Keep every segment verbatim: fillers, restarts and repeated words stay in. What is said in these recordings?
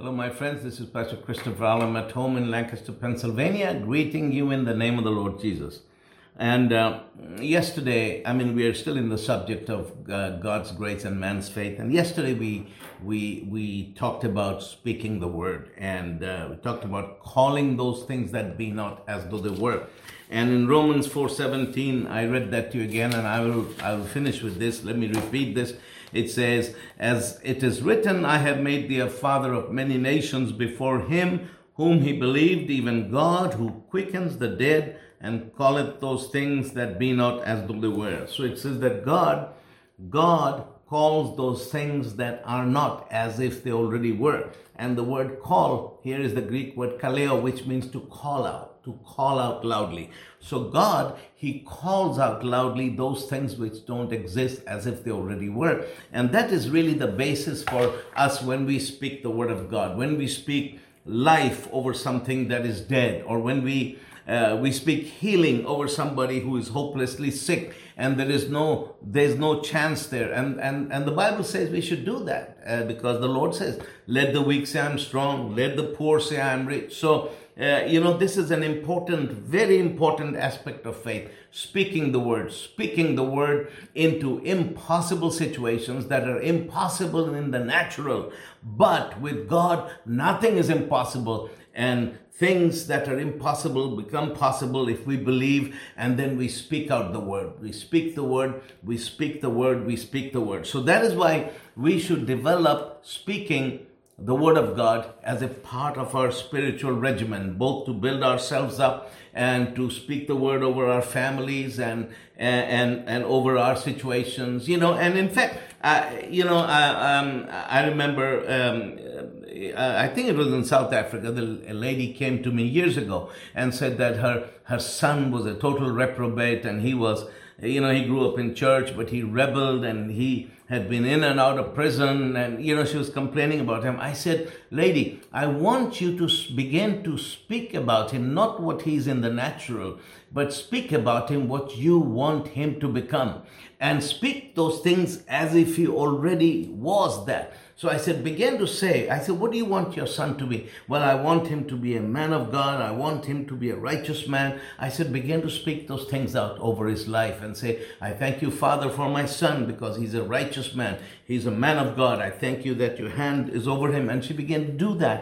Hello, my friends. This is Pastor Christopher Alam at home in Lancaster, Pennsylvania, greeting you in the name of the Lord Jesus. And uh, yesterday, I mean, we are still in the subject of uh, God's grace and man's faith. And yesterday, we we we talked about speaking the word, and uh, we talked about calling those things that be not as though they were. And in Romans four seventeen, I read that to you again, and I will I will finish with this. Let me repeat this. It says, as it is written, I have made thee a father of many nations before him whom he believed, even God who quickens the dead and calleth those things that be not as though they were. So it says that God, God calls those things that are not as if they already were. And the word call here is the Greek word kaleo, which means to call out, to call out loudly. So God, he calls out loudly those things which don't exist as if they already were. And that is really the basis for us when we speak the word of God, when we speak life over something that is dead, or when we Uh, we speak healing over somebody who is hopelessly sick, and there is no there's no chance there. And and and the Bible says we should do that uh, because the Lord says, "Let the weak say I'm strong; let the poor say I'm rich." So uh, you know this is an important, very important aspect of faith: speaking the word, speaking the word into impossible situations that are impossible in the natural, but with God, nothing is impossible. And things that are impossible become possible if we believe, and then we speak out the word. We speak the word, we speak the word, we speak the word. So that is why we should develop speaking the word of God as a part of our spiritual regimen, both to build ourselves up and to speak the word over our families and and and over our situations, you know. And in fact, I, you know, I, um, I remember, um, I think it was in South Africa, the, a lady came to me years ago and said that her her son was a total reprobate, and he was, you know, he grew up in church, but he rebelled, and he had been in and out of prison, and, you know, she was complaining about him. I said, lady, I want you to begin to speak about him, not what he's in the natural, but speak about him, what you want him to become, and speak those things as if he already was that. So I said, begin to say, I said, what do you want your son to be? Well, I want him to be a man of God. I want him to be a righteous man. I said, begin to speak those things out over his life and say, I thank you, Father, for my son, because he's a righteous man. He's a man of God. I thank you that your hand is over him. And she began to do that.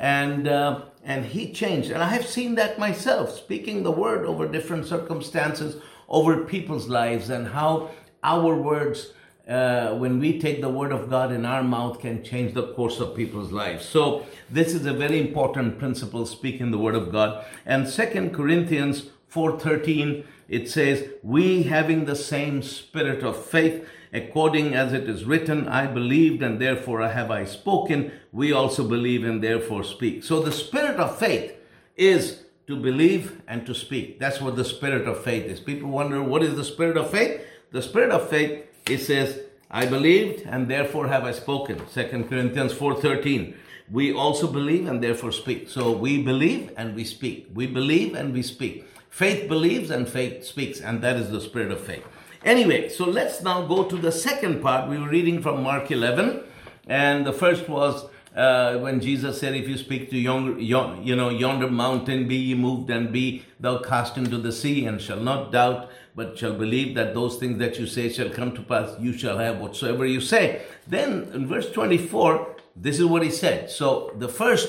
And uh, and he changed. And I have seen that myself, speaking the word over different circumstances, over people's lives, and how our words, Uh, when we take the word of God in our mouth, can change the course of people's lives. So this is a very important principle, speaking the word of God. And Second Corinthians four thirteen, it says, we having the same spirit of faith, according as it is written, I believed and therefore have I spoken. We also believe and therefore speak. So the spirit of faith is to believe and to speak. That's what the spirit of faith is. People wonder, what is the spirit of faith? The spirit of faith, it says, I believed and therefore have I spoken. Second Corinthians four thirteen. We also believe and therefore speak. So we believe and we speak. We believe and we speak. Faith believes and faith speaks. And that is the spirit of faith. Anyway, so let's now go to the second part. We were reading from Mark eleven. And the first was uh, when Jesus said, if you speak to yonder, yon, you know, yonder mountain, be ye moved and be thou cast into the sea, and shall not doubt, but shall believe that those things that you say shall come to pass, you shall have whatsoever you say. Then in verse twenty-four, this is what he said. So the first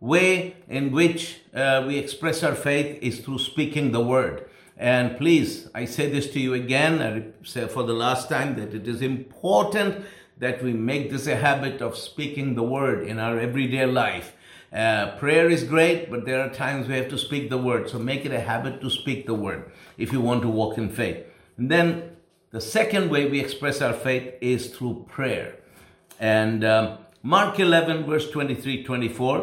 way in which uh, we express our faith is through speaking the word. And please, I say this to you again, I say for the last time, that it is important that we make this a habit of speaking the word in our everyday life. Uh, prayer is great, but there are times we have to speak the word. So make it a habit to speak the word if you want to walk in faith. And then the second way we express our faith is through prayer. And um, Mark eleven, verse twenty-three, twenty-four,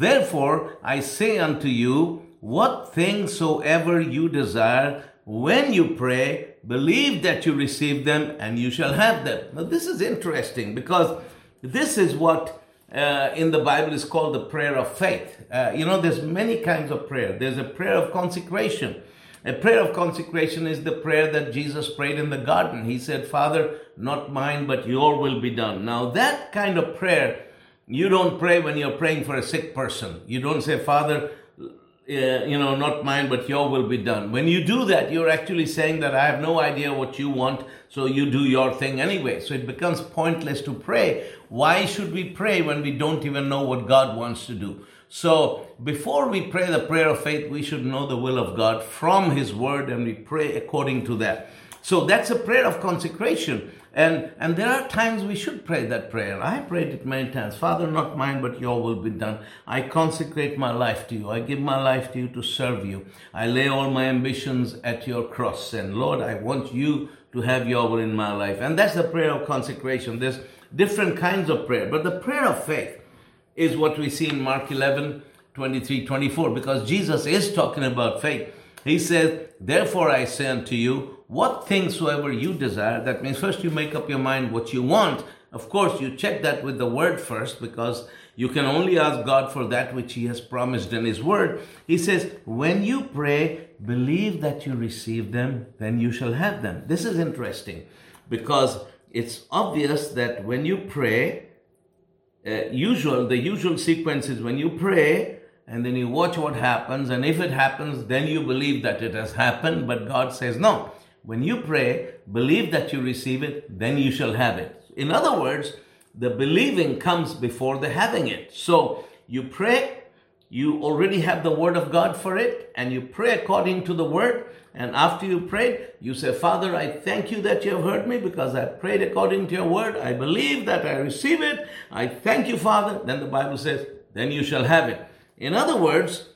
therefore I say unto you, what things soever you desire, when you pray, believe that you receive them, and you shall have them. Now this is interesting, because this is what Uh, in the Bible is called the prayer of faith. Uh, you know, there's many kinds of prayer. There's a prayer of consecration. A prayer of consecration is the prayer that Jesus prayed in the garden. He said, Father, not mine, but your will be done. Now, that kind of prayer You don't pray when you're praying for a sick person. You don't say, Father, uh, you know, not mine, but your will be done. When you do that, you're actually saying that I have no idea what you want, so you do your thing anyway. So it becomes pointless to pray. Why should we pray when we don't even know what God wants to do? So before we pray the prayer of faith, we should know the will of God from His Word, and we pray according to that. So that's a prayer of consecration. And and there are times we should pray that prayer. I prayed it many times. Father, not mine, but your will be done. I consecrate my life to you. I give my life to you to serve you. I lay all my ambitions at your cross. And Lord, I want you to have your will in my life. And that's the prayer of consecration. There's different kinds of prayer. But the prayer of faith is what we see in Mark eleven, twenty-three, twenty-four. Because Jesus is talking about faith. He says, therefore I say unto you, what things soever you desire. That means first you make up your mind what you want. Of course, you check that with the Word first, because you can only ask God for that which He has promised in His Word. He says, when you pray, believe that you receive them, then you shall have them. This is interesting, because it's obvious that when you pray, uh, usual the usual sequence is when you pray, and then you watch what happens, and if it happens, then you believe that it has happened. But God says, no. When you pray, believe that you receive it, then you shall have it. In other words, the believing comes before the having it. So you pray, you already have the Word of God for it, and you pray according to the Word. And after you prayed, you say, Father, I thank you that you have heard me, because I prayed according to your Word. I believe that I receive it. I thank you, Father. Then the Bible says, then you shall have it. In other words,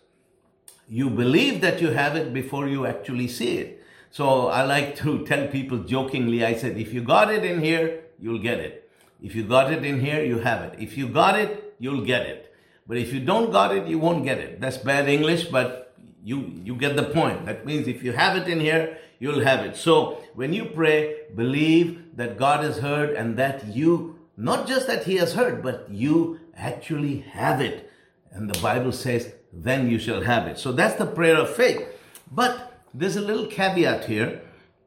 you believe that you have it before you actually see it. So I like to tell people jokingly, I said, if you got it in here, you'll get it. If you got it in here, you have it. If you got it, you'll get it. But if you don't got it, you won't get it. That's bad English, but you, you get the point. That means if you have it in here, you'll have it. So when you pray, believe that God has heard, and that you, not just that He has heard, but you actually have it. And the Bible says, then you shall have it. So that's the prayer of faith. But there's a little caveat here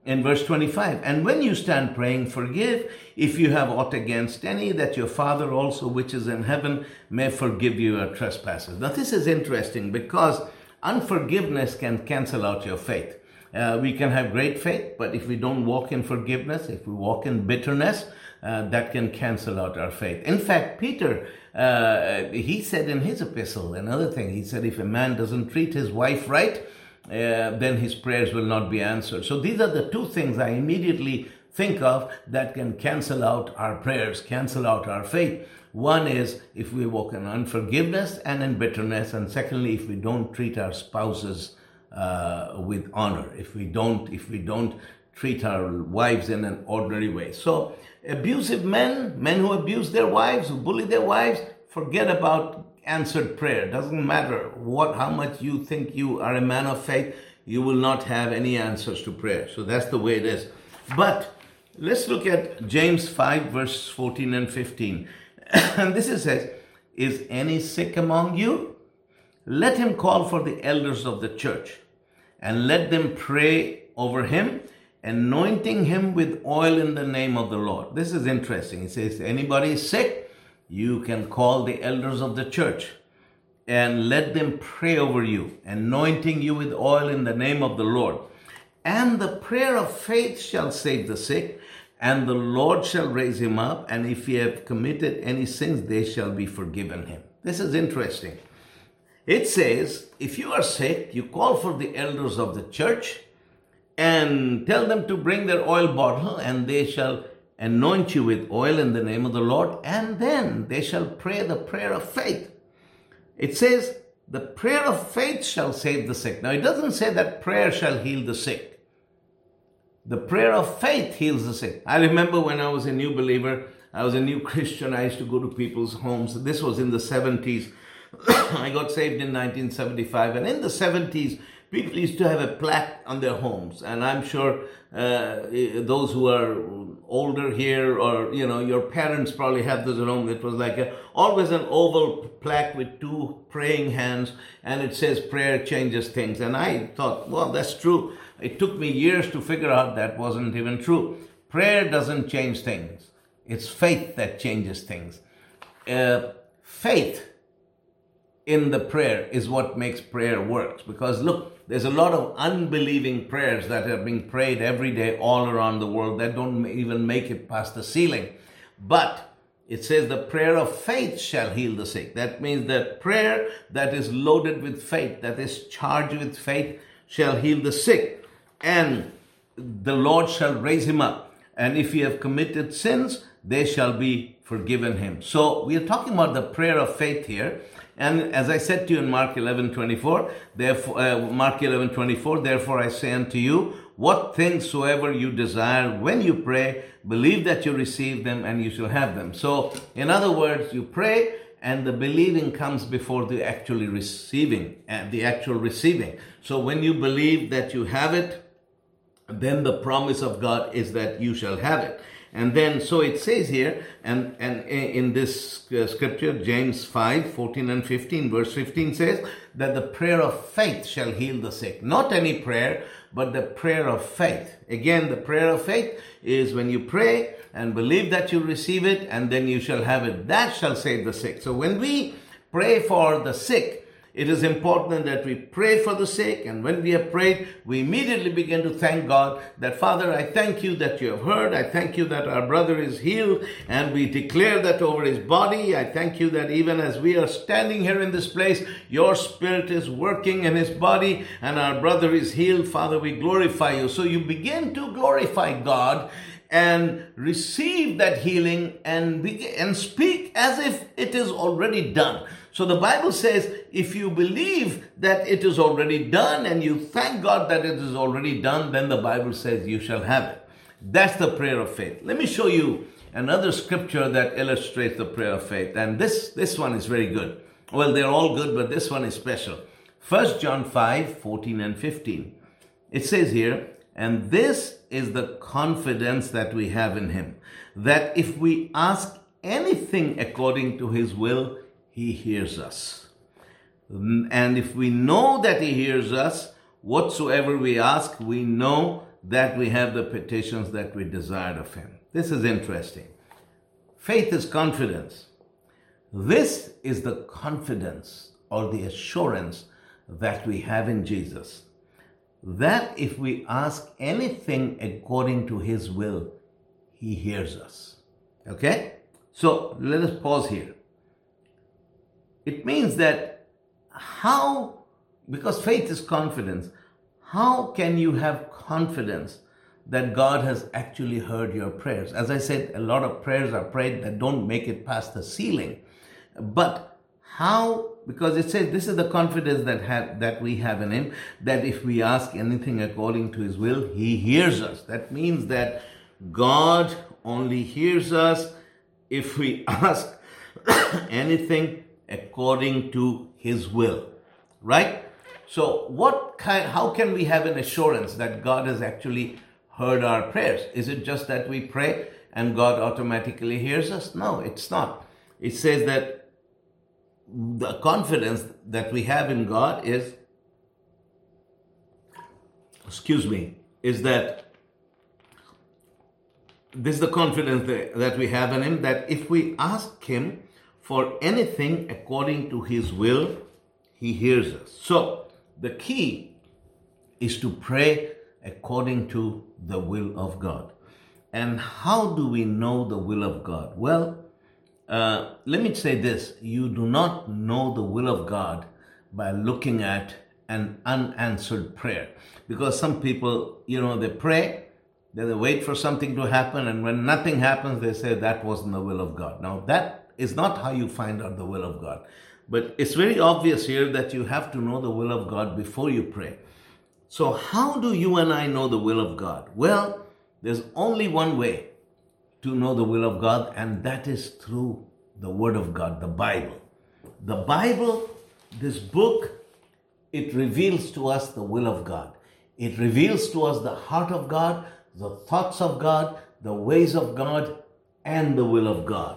in verse twenty-five. And when you stand praying, forgive if you have aught against any, that your Father also which is in heaven may forgive you your trespasses. Now this is interesting, because unforgiveness can cancel out your faith. Uh, we can have great faith, but if we don't walk in forgiveness, if we walk in bitterness, uh, that can cancel out our faith. In fact, Peter, uh, he said in his epistle, another thing, he said, if a man doesn't treat his wife right, Uh, then his prayers will not be answered. So these are the two things I immediately think of that can cancel out our prayers, cancel out our faith. One is if we walk in unforgiveness and in bitterness, and secondly, if we don't treat our spouses uh, with honor, if we don't, if we don't treat our wives in an ordinary way. So abusive men, men who abuse their wives, who bully their wives, forget about answered prayer. Doesn't matter what, how much you think you are a man of faith, you will not have any answers to prayer. So that's the way it is. But let's look at James five, verse fourteen and fifteen. And this is says, is any sick among you? Let him call for the elders of the church, and let them pray over him, anointing him with oil in the name of the Lord. This is interesting. It says, anybody is sick? You can call the elders of the church and let them pray over you, anointing you with oil in the name of the Lord. And the prayer of faith shall save the sick, and the Lord shall raise him up, and if he have committed any sins, they shall be forgiven him. This is interesting. It says, if you are sick, you call for the elders of the church and tell them to bring their oil bottle, and they shall anoint you with oil in the name of the Lord, and then they shall pray the prayer of faith. It says, the prayer of faith shall save the sick. Now, it doesn't say that prayer shall heal the sick. The prayer of faith heals the sick. I remember when I was a new believer, I was a new Christian, I used to go to people's homes. This was in the seventies. I got saved in nineteen seventy-five, and in the seventies, people used to have a plaque on their homes, and I'm sure uh, those who are older here, or you know, your parents probably have this at home. It was like a, always an oval plaque with two praying hands, and it says prayer changes things. And I thought, well, that's true. It took me years to figure out that wasn't even true. Prayer doesn't change things. It's faith that changes things. Uh, faith in the prayer is what makes prayer work. Because look, there's a lot of unbelieving prayers that are being prayed every day all around the world that don't even make it past the ceiling. But it says the prayer of faith shall heal the sick. That means that prayer that is loaded with faith, that is charged with faith, shall heal the sick. And the Lord shall raise him up. And if he have committed sins, they shall be forgiven him. So we are talking about the prayer of faith here. And as I said to you in Mark eleven twenty-four, therefore, uh, Mark eleven twenty-four, therefore I say unto you, what things soever you desire when you pray, believe that you receive them and you shall have them. So in other words, you pray and the believing comes before the actually receiving, and the actual receiving. So when you believe that you have it, then the promise of God is that you shall have it. And then, so it says here, and, and in this scripture, James five, fourteen and fifteen, verse fifteen says that the prayer of faith shall heal the sick. Not any prayer, but the prayer of faith. Again, the prayer of faith is when you pray and believe that you receive it, and then you shall have it. That shall save the sick. So when we pray for the sick, it is important that we pray for the sick, and when we have prayed, we immediately begin to thank God that, Father, I thank you that you have heard. I thank you that our brother is healed, and we declare that over his body. I thank you that even as we are standing here in this place, your spirit is working in his body, and our brother is healed. Father, we glorify you. So you begin to glorify God and receive that healing and begin, and speak as if it is already done. So the Bible says, if you believe that it is already done and you thank God that it is already done, then the Bible says you shall have it. That's the prayer of faith. Let me show you another scripture that illustrates the prayer of faith. And this, this one is very good. Well, they're all good, but this one is special. First John five, fourteen and fifteen. It says here, and this is the confidence that we have in him, that if we ask anything according to his will, he hears us. And if we know that he hears us, whatsoever we ask, we know that we have the petitions that we desired of him. This is interesting. Faith is confidence. This is the confidence or the assurance that we have in Jesus, that if we ask anything according to his will, he hears us. Okay? So let us pause here. It means that how, because faith is confidence, how can you have confidence that God has actually heard your prayers? As I said, a lot of prayers are prayed that don't make it past the ceiling. But how, because it says this is the confidence that have, that we have in him, that if we ask anything according to his will, he hears us. That means that God only hears us if we ask anything according to his will, right? So what kind, how can we have an assurance that God has actually heard our prayers? Is it just that we pray and God automatically hears us? No, it's not. It says that the confidence that we have in God is, excuse me, is that this is the confidence that we have in him, that if we ask him for anything according to his will, he hears us. So the key is to pray according to the will of God. And how do we know the will of God? Well, uh, let me say this. You do not know the will of God by looking at an unanswered prayer. Because some people, you know, they pray, then they wait for something to happen, and when nothing happens, they say that wasn't the will of God. Now that is not how you find out the will of God. But it's very obvious here that you have to know the will of God before you pray. So how do you and I know the will of God? Well, there's only one way to know the will of God, and that is through the Word of God, the Bible. The Bible, this book, it reveals to us the will of God. It reveals to us the heart of God, the thoughts of God, the ways of God, and the will of God.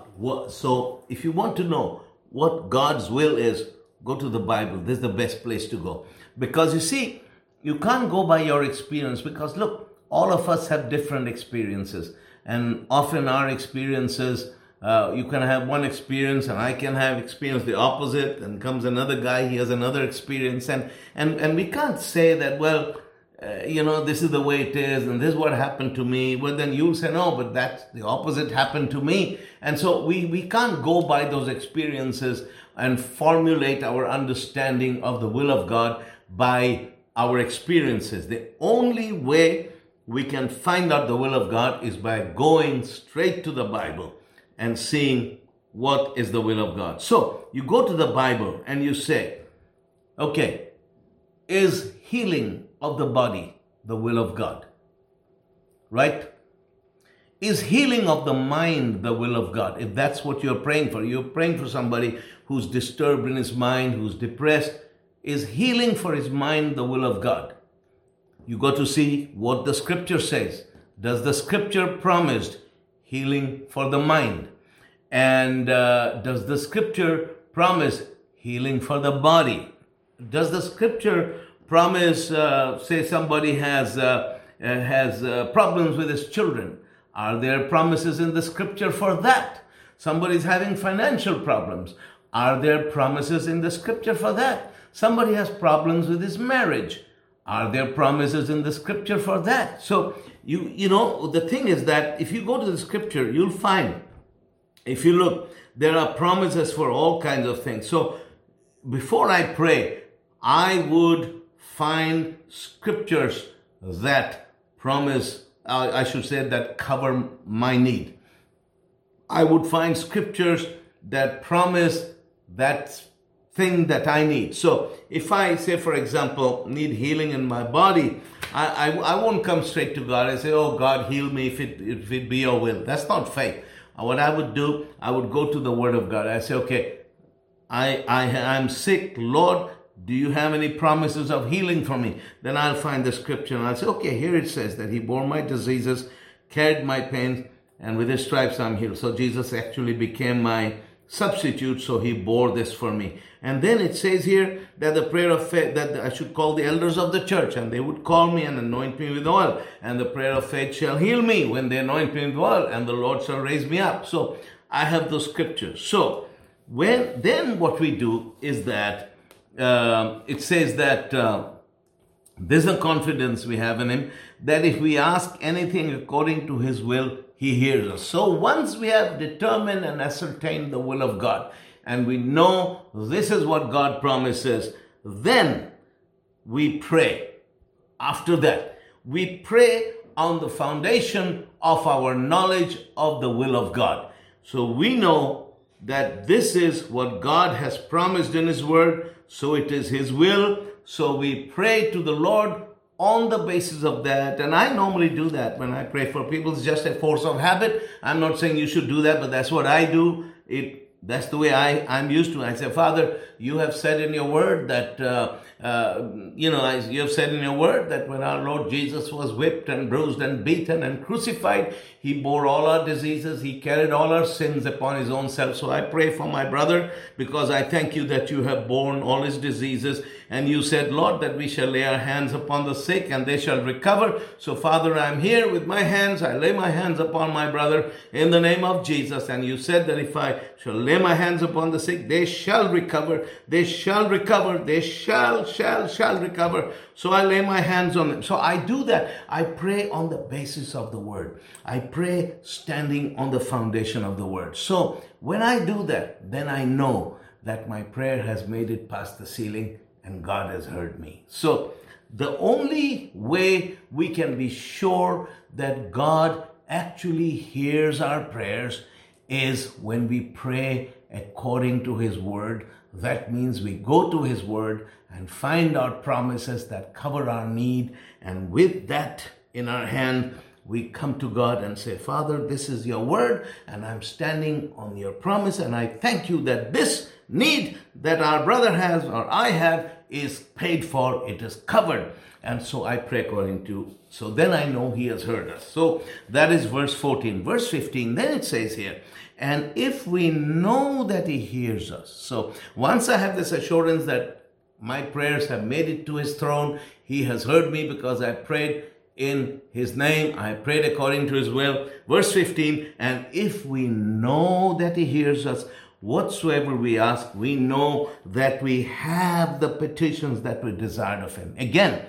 So if you want to know what God's will is, go to the Bible. This is the best place to go. Because you see, you can't go by your experience, because look, all of us have different experiences. And often our experiences uh, you can have one experience and I can have experience the opposite, and comes another guy, he has another experience, and and, and we can't say that, well, uh, you know, this is the way it is and this is what happened to me. Well, then you'll say, no, but that's the opposite happened to me. And so we, we can't go by those experiences and formulate our understanding of the will of God by our experiences. The only way we can find out the will of God is by going straight to the Bible and seeing what is the will of God. So you go to the Bible and you say, okay, is healing of the body the will of God? Right? Is healing of the mind the will of God? If that's what you're praying for, you're praying for somebody who's disturbed in his mind, who's depressed. Is healing for his mind the will of God? You got to see what the scripture says. Does the scripture promise healing for the mind? And uh, does the scripture promise healing for the body? Does the scripture promise, uh, say somebody has, uh, has uh, problems with his children? Are there promises in the scripture for that? Somebody's having financial problems. Are there promises in the scripture for that? Somebody has problems with his marriage. Are there promises in the scripture for that? So, you you know, the thing is that if you go to the scripture, you'll find, if you look, there are promises for all kinds of things. So, before I pray, I would find scriptures that promise, uh, I should say, that cover my need. I would find scriptures that promise that thing that I need. So if I say, for example, need healing in my body, I, I, I won't come straight to God and say, oh God, heal me if it, if it be your will. That's not faith. What I would do, I would go to the Word of God. I say, okay, I, I, I'm sick, Lord, do you have any promises of healing for me? Then I'll find the scripture and I'll say, okay, here it says that He bore my diseases, carried my pains, and with His stripes I'm healed. So Jesus actually became my substitute, so He bore this for me. And then it says here that the prayer of faith, that I should call the elders of the church, and they would call me and anoint me with oil, and the prayer of faith shall heal me when they anoint me with oil, and the Lord shall raise me up. So I have those scriptures. So when then what we do is that uh, it says that uh, there's a confidence we have in Him, that if we ask anything according to His will, He hears us. So once we have determined and ascertained the will of God, and we know this is what God promises, then we pray. After that, we pray on the foundation of our knowledge of the will of God. So we know that this is what God has promised in His Word, so it is His will. So we pray to the Lord on the basis of that. And I normally do that when I pray for people. It's just a force of habit. I'm not saying you should do that, but that's what I do. It That's the way I, I'm used to it. I say, Father, you have said in your word that, uh, uh, you know, I, you have said in your word that when our Lord Jesus was whipped and bruised and beaten and crucified, He bore all our diseases. He carried all our sins upon His own self. So I pray for my brother, because I thank you that you have borne all his diseases. And you said, Lord, that we shall lay our hands upon the sick and they shall recover. So Father, I'm here with my hands. I lay my hands upon my brother in the name of Jesus. And you said that if I shall lay my hands upon the sick, they shall recover, they shall recover, they shall, shall, shall recover. So I lay my hands on them. So I do that. I pray on the basis of the word. I pray standing on the foundation of the word. So when I do that, then I know that my prayer has made it past the ceiling and God has heard me. So the only way we can be sure that God actually hears our prayers is when we pray according to His word. That means we go to His word and find out promises that cover our need. And with that in our hand, we come to God and say, Father, this is your word, and I'm standing on your promise. And I thank you that this need that our brother has or I have is paid for. It is covered. And so I pray according to, so then I know He has heard us. So that is verse fourteen. Verse fifteen, then it says here, and if we know that He hears us. So once I have this assurance that my prayers have made it to His throne, He has heard me because I prayed, in his name. I have prayed according to his will. Verse fifteen, and if we know that he hears us, whatsoever we ask, we know that we have the petitions that we desired of him. Again,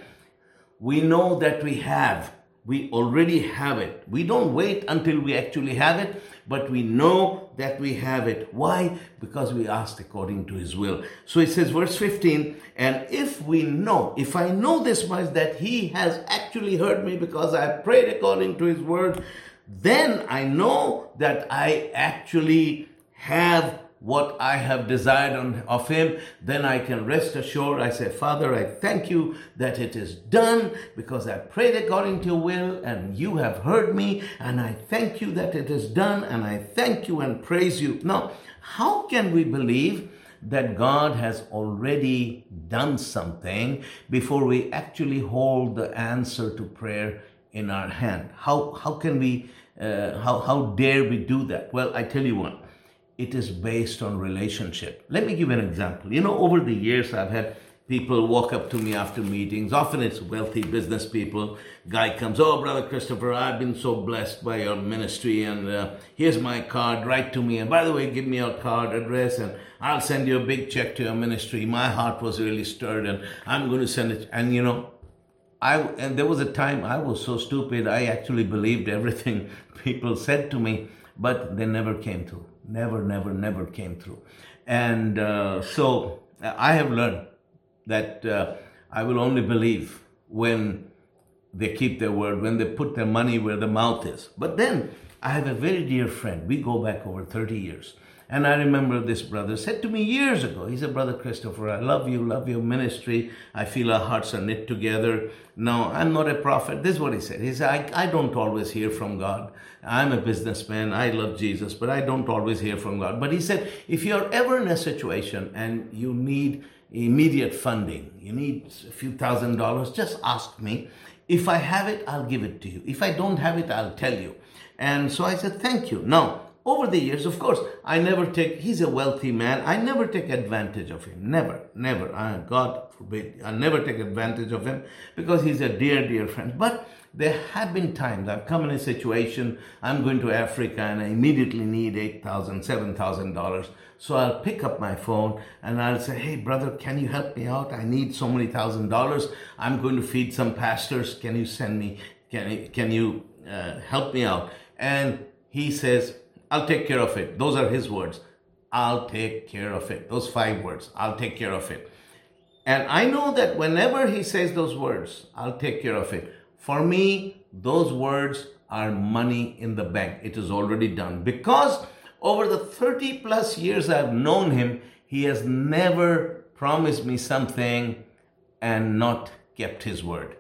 we know that we have. We already have it. We don't wait until we actually have it, but we know that we have it. Why? Because we asked according to his will. So it says, verse fifteen, and if we know, if I know this much, that he has actually heard me because I prayed according to his word, then I know that I actually have what I have desired on, of him, then I can rest assured. I say, Father, I thank you that it is done because I prayed according to your will and you have heard me, and I thank you that it is done, and I thank you and praise you. Now, how can we believe that God has already done something before we actually hold the answer to prayer in our hand? How, how can we, uh, how, how dare we do that? Well, I tell you what. It is based on relationship. Let me give an example. You know, over the years, I've had people walk up to me after meetings. Often it's wealthy business people. Guy comes, oh, Brother Christopher, I've been so blessed by your ministry, and uh, here's my card, write to me. And by the way, give me your card address, and I'll send you a big check to your ministry. My heart was really stirred, and I'm going to send it. And, you know, I and there was a time I was so stupid, I actually believed everything people said to me, but they never came through. Never, never, never came through. And uh, so I have learned that uh, I will only believe when they keep their word, when they put their money where the mouth is. But then I have a very dear friend. We go back over thirty years. And I remember this brother said to me years ago, he said, Brother Christopher, I love you, love your ministry. I feel our hearts are knit together. No, I'm not a prophet. This is what he said. He said, I, I don't always hear from God. I'm a businessman. I love Jesus, but I don't always hear from God. But he said, if you're ever in a situation and you need immediate funding, you need a few thousand dollars, just ask me. If I have it, I'll give it to you. If I don't have it, I'll tell you. And so I said, thank you. Now, over the years, of course, I never take, he's a wealthy man, I never take advantage of him, never, never, I, God forbid, I never take advantage of him because he's a dear, dear friend. But there have been times I've come in a situation, I'm going to Africa and I immediately need eight thousand dollars, seven thousand dollars. So I'll pick up my phone and I'll say, hey brother, can you help me out? I need so many thousand dollars, I'm going to feed some pastors, can you send me, can, can you uh, help me out? And he says, I'll take care of it. Those are his words. I'll take care of it. Those five words. I'll take care of it. And I know that whenever he says those words, I'll take care of it. For me, those words are money in the bank. It is already done. Because over the thirty plus years I've known him, he has never promised me something and not kept his word.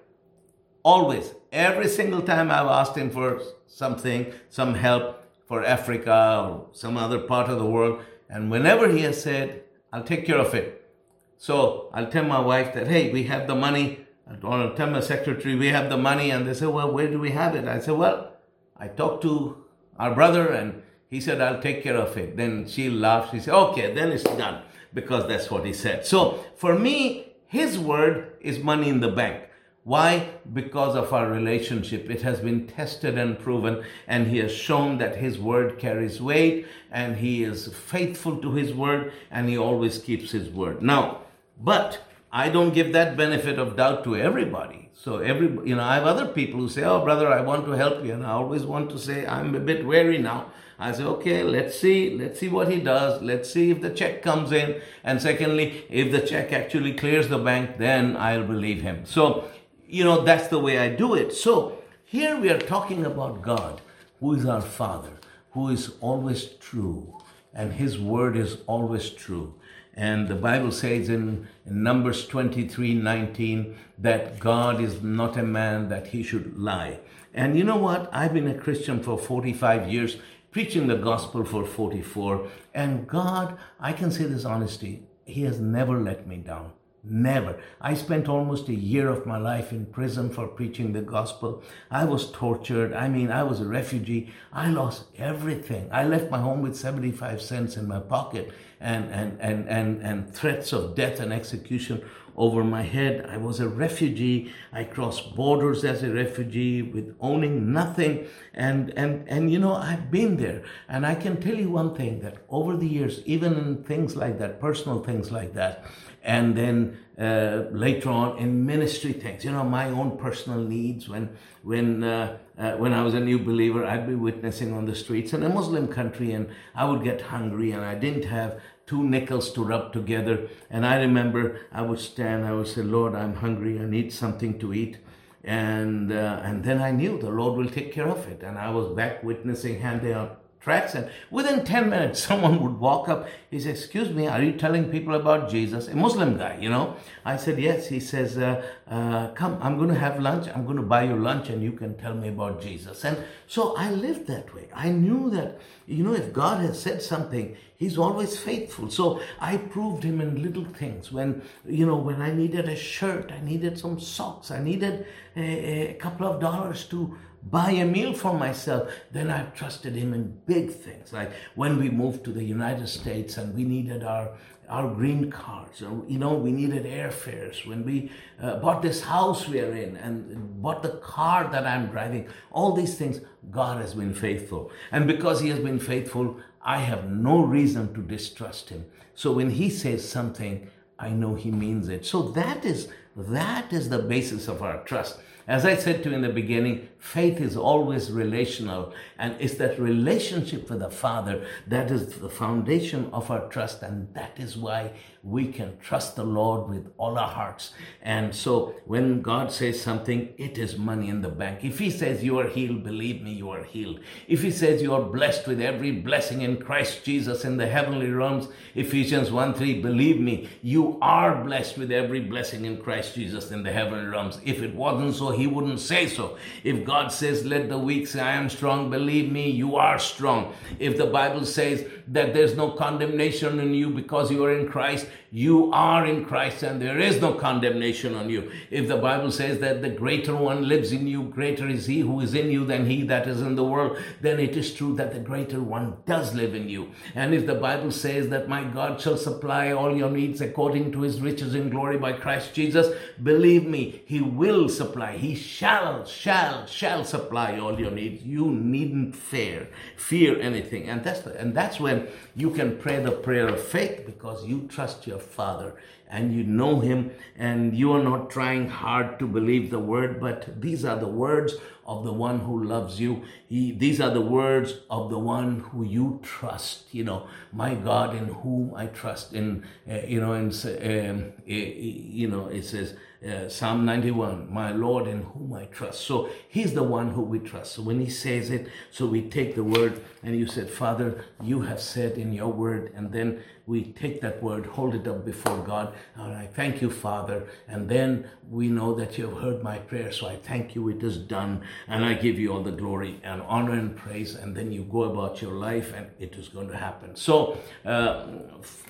Always. Every single time I've asked him for something, some help, for Africa or some other part of the world, and whenever he has said, I'll take care of it. So I'll tell my wife that, hey, we have the money, or I'll tell my secretary, we have the money, and they say, well, where do we have it? I say, well, I talked to our brother, and he said, I'll take care of it. Then she laughs, she says, okay, then it's done, because that's what he said. So for me, his word is money in the bank. Why? Because of our relationship. It has been tested and proven, and he has shown that his word carries weight, and he is faithful to his word, and he always keeps his word. Now, but I don't give that benefit of doubt to everybody. So every, you know, I have other people who say, oh, brother, I want to help you. And I always want to say, I'm a bit wary now. I say, okay, let's see. Let's see what he does. Let's see if the check comes in. And secondly, if the check actually clears the bank, then I'll believe him. So, you know, that's the way I do it. So here we are talking about God, who is our Father, who is always true, and his word is always true. And the Bible says in, in Numbers twenty-three nineteen that God is not a man that he should lie. And you know what? I've been a Christian for forty-five years, preaching the gospel for forty-four. And God, I can say this honestly, he has never let me down. Never. I spent almost a year of my life in prison for preaching the gospel. I was tortured. I mean, I was a refugee. I lost everything. I left my home with seventy-five cents in my pocket. and, and, and, and, and threats of death and execution over my head. I was a refugee. I crossed borders as a refugee with owning nothing. And, and, and you know, I've been there. And I can tell you one thing, that over the years, even in things like that, personal things like that, and then uh, later on in ministry things, you know, my own personal needs. When when uh, uh, when I was a new believer, I'd be witnessing on the streets in a Muslim country, and I would get hungry, and I didn't have two nickels to rub together. And I remember I would stand, I would say, Lord, I'm hungry, I need something to eat. And uh, and then I knew the Lord will take care of it. And I was back witnessing, handing out tracks, and within ten minutes someone would walk up. He says, excuse me, are you telling people about Jesus? A Muslim guy, you know. I said, yes. He says, uh, uh, come, I'm going to have lunch. I'm going to buy you lunch and you can tell me about Jesus. And so I lived that way. I knew that, you know, if God has said something, He's always faithful. So I proved Him in little things. When, you know, when I needed a shirt, I needed some socks, I needed a, a couple of dollars to buy a meal for myself, then I've trusted Him in big things. Like when we moved to the United States and we needed our our green cards, or, you know, we needed airfares. When we uh, bought this house we are in and bought the car that I'm driving, all these things, God has been faithful. And because He has been faithful, I have no reason to distrust Him. So when He says something, I know He means it. So that is that is the basis of our trust. As I said to you in the beginning, faith is always relational, and it's that relationship with the Father that is the foundation of our trust, and that is why we can trust the Lord with all our hearts. And so when God says something, it is money in the bank. If He says you are healed, believe me, you are healed. If He says you are blessed with every blessing in Christ Jesus in the heavenly realms, Ephesians one three, believe me, you are blessed with every blessing in Christ Jesus in the heavenly realms. If it wasn't so, He wouldn't say so. If God says, let the weak say, I am strong, believe me, you are strong. If the Bible says that there's no condemnation in you because you are in Christ, you are in Christ and there is no condemnation on you. If the Bible says that the greater one lives in you, greater is He who is in you than he that is in the world, then it is true that the greater one does live in you. And if the Bible says that my God shall supply all your needs according to His riches in glory by Christ Jesus, believe me, He will supply. He shall, shall, shall supply all your needs. You needn't fear, fear anything. And that's the, and that's when you can pray the prayer of faith, because you trust your Father and you know Him, and you are not trying hard to believe the word, but these are the words of the one who loves you. He, these are the words of the one who you trust. You know, my God in whom I trust. In uh, you know, in um, uh, you know, it says uh, Psalm ninety-one, my Lord in whom I trust. So He's the one who we trust. So when He says it, so we take the word, and you said, Father, you have said in your word, and then we take that word, hold it up before God. All right, thank you, Father. And then we know that you have heard my prayer, so I thank you, it is done. And I give you all the glory and honor and praise. And then you go about your life and it is going to happen. So uh,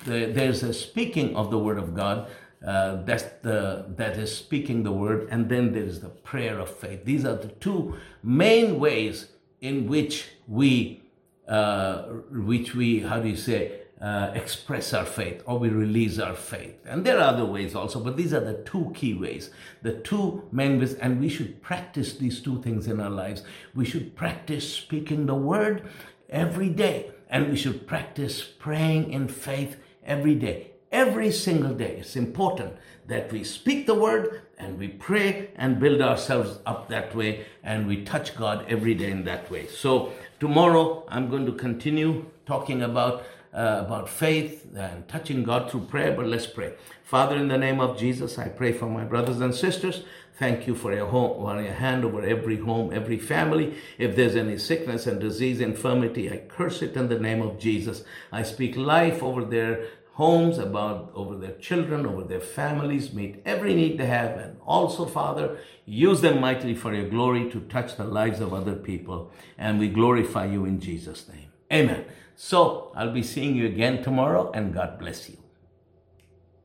there's a speaking of the word of God. Uh, that's the, that is speaking the word. And then there is the prayer of faith. These are the two main ways in which we, uh, which we, how do you say, Uh, express our faith, or we release our faith. And there are other ways also, but these are the two key ways, the two main ways, and we should practice these two things in our lives. We should practice speaking the word every day, and we should practice praying in faith every day. Every single day, it's important that we speak the word and we pray and build ourselves up that way, and we touch God every day in that way. So tomorrow I'm going to continue talking about Uh, about faith and touching God through prayer, but let's pray. Father, in the name of Jesus, I pray for my brothers and sisters. Thank you for your home, for your hand over every home, every family. If there's any sickness and disease, infirmity, I curse it in the name of Jesus. I speak life over their homes, about over their children, over their families. Meet every need they have, and also, Father, use them mightily for your glory to touch the lives of other people. And we glorify you in Jesus' name. Amen. So I'll be seeing you again tomorrow, and God bless you.